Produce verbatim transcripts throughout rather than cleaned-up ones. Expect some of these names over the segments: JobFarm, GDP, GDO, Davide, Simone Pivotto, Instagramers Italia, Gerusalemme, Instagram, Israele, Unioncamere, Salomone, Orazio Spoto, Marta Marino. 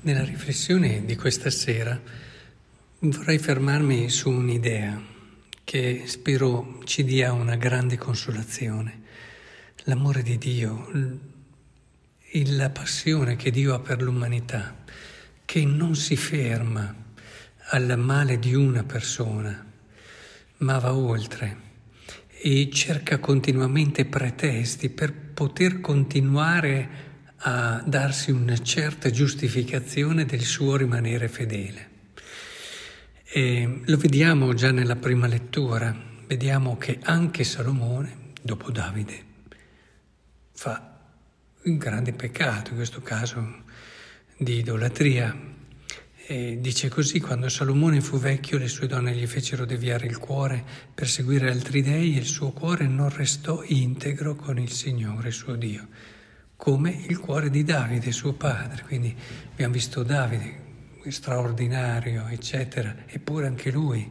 Nella riflessione di questa sera vorrei fermarmi su un'idea che spero ci dia una grande consolazione. L'amore di Dio, la passione che Dio ha per l'umanità, che non si ferma al male di una persona, ma va oltre e cerca continuamente pretesti per poter continuare a darsi una certa giustificazione del suo rimanere fedele. E lo vediamo già nella prima lettura, vediamo che anche Salomone, dopo Davide, fa un grande peccato, in questo caso di idolatria. E dice così: quando Salomone fu vecchio, le sue donne gli fecero deviare il cuore per seguire altri dei e il suo cuore non restò integro con il Signore suo Dio, come il cuore di Davide suo padre. Quindi abbiamo visto Davide straordinario, eccetera, eppure anche lui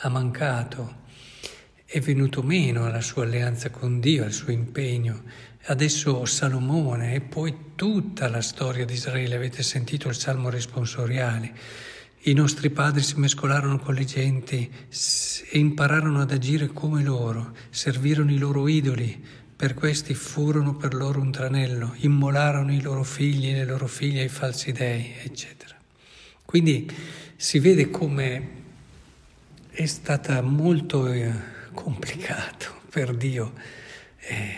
ha mancato, è venuto meno alla sua alleanza con Dio, al suo impegno. Adesso Salomone e poi tutta la storia di Israele. Avete sentito il salmo responsoriale: i nostri padri si mescolarono con le genti e impararono ad agire come loro, servirono i loro idoli, per questi furono per loro un tranello, immolarono i loro figli e le loro figlie ai falsi dei, eccetera. Quindi si vede come è stata molto eh, complicato per Dio eh,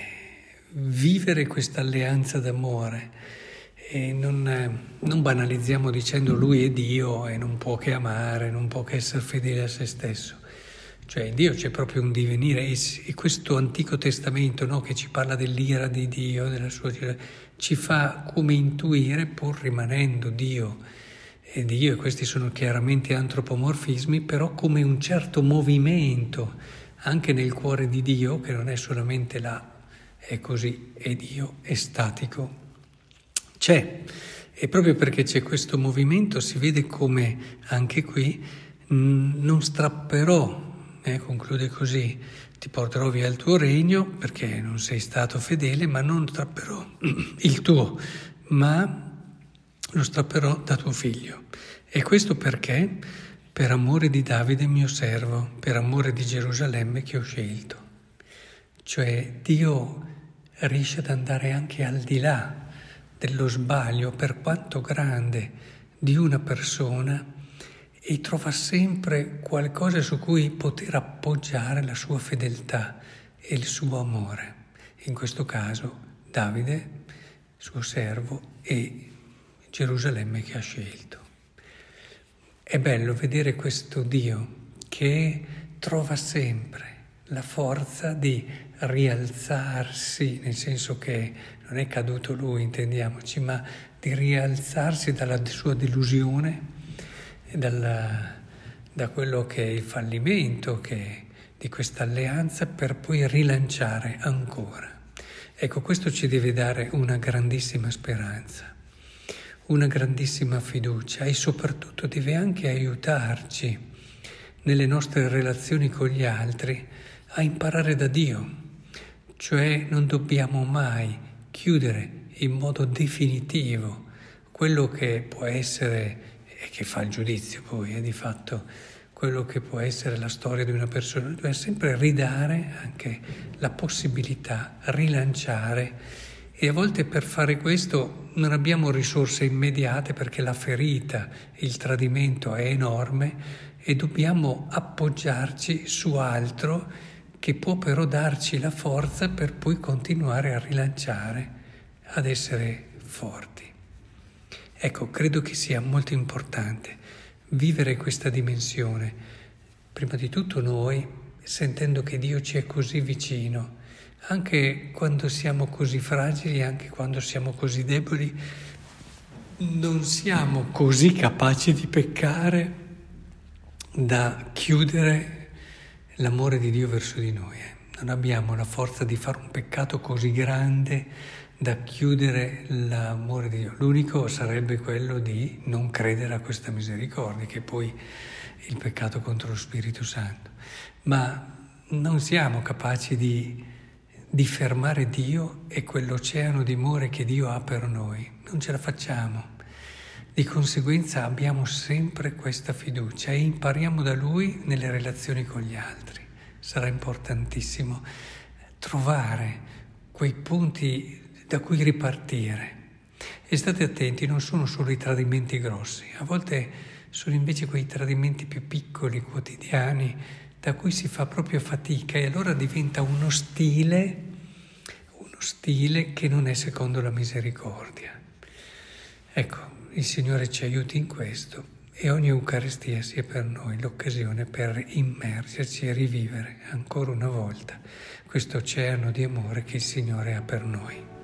vivere questa alleanza d'amore. E non, eh, non banalizziamo dicendo lui è Dio e non può che amare, non può che essere fedele a se stesso. Cioè in Dio c'è proprio un divenire, e questo Antico Testamento, no, che ci parla dell'ira di Dio, della sua, ci fa come intuire, pur rimanendo Dio e Dio, e questi sono chiaramente antropomorfismi, però come un certo movimento anche nel cuore di Dio, che non è solamente là è così e Dio è statico, c'è. E proprio perché c'è questo movimento si vede come anche qui mh, non strapperò. Eh, conclude così: ti porterò via il tuo regno perché non sei stato fedele, ma non strapperò il tuo, ma lo strapperò da tuo figlio. E questo perché? Per amore di Davide mio servo, per amore di Gerusalemme che ho scelto. Cioè Dio riesce ad andare anche al di là dello sbaglio, per quanto grande, di una persona, e trova sempre qualcosa su cui poter appoggiare la sua fedeltà e il suo amore. In questo caso Davide, suo servo, e Gerusalemme che ha scelto. È bello vedere questo Dio che trova sempre la forza di rialzarsi, nel senso che non è caduto lui, intendiamoci, ma di rialzarsi dalla sua delusione, Dalla, da quello che è il fallimento che, di questa alleanza, per poi rilanciare ancora. Ecco, questo ci deve dare una grandissima speranza, una grandissima fiducia, e soprattutto deve anche aiutarci nelle nostre relazioni con gli altri a imparare da Dio. Cioè non dobbiamo mai chiudere in modo definitivo quello che può essere, e che fa il giudizio poi, è eh, di fatto quello che può essere la storia di una persona. Deve sempre ridare anche la possibilità, rilanciare, e a volte per fare questo non abbiamo risorse immediate, perché la ferita, il tradimento è enorme, e dobbiamo appoggiarci su altro che può però darci la forza per poi continuare a rilanciare, ad essere forti. Ecco, credo che sia molto importante vivere questa dimensione, prima di tutto noi, sentendo che Dio ci è così vicino, anche quando siamo così fragili, anche quando siamo così deboli, non siamo così capaci di peccare da chiudere l'amore di Dio verso di noi. Eh. Non abbiamo la forza di fare un peccato così grande da chiudere l'amore di Dio. L'unico sarebbe quello di non credere a questa misericordia, che è poi il peccato contro lo Spirito Santo. Ma non siamo capaci di, di fermare Dio e quell'oceano di amore che Dio ha per noi. Non ce la facciamo. Di conseguenza abbiamo sempre questa fiducia e impariamo da Lui nelle relazioni con gli altri. Sarà importantissimo trovare quei punti da cui ripartire. E state attenti, non sono solo i tradimenti grossi, a volte sono invece quei tradimenti più piccoli, quotidiani, da cui si fa proprio fatica e allora diventa uno stile, uno stile che non è secondo la misericordia. Ecco, il Signore ci aiuti in questo e ogni Eucaristia sia per noi l'occasione per immergerci e rivivere ancora una volta questo oceano di amore che il Signore ha per noi.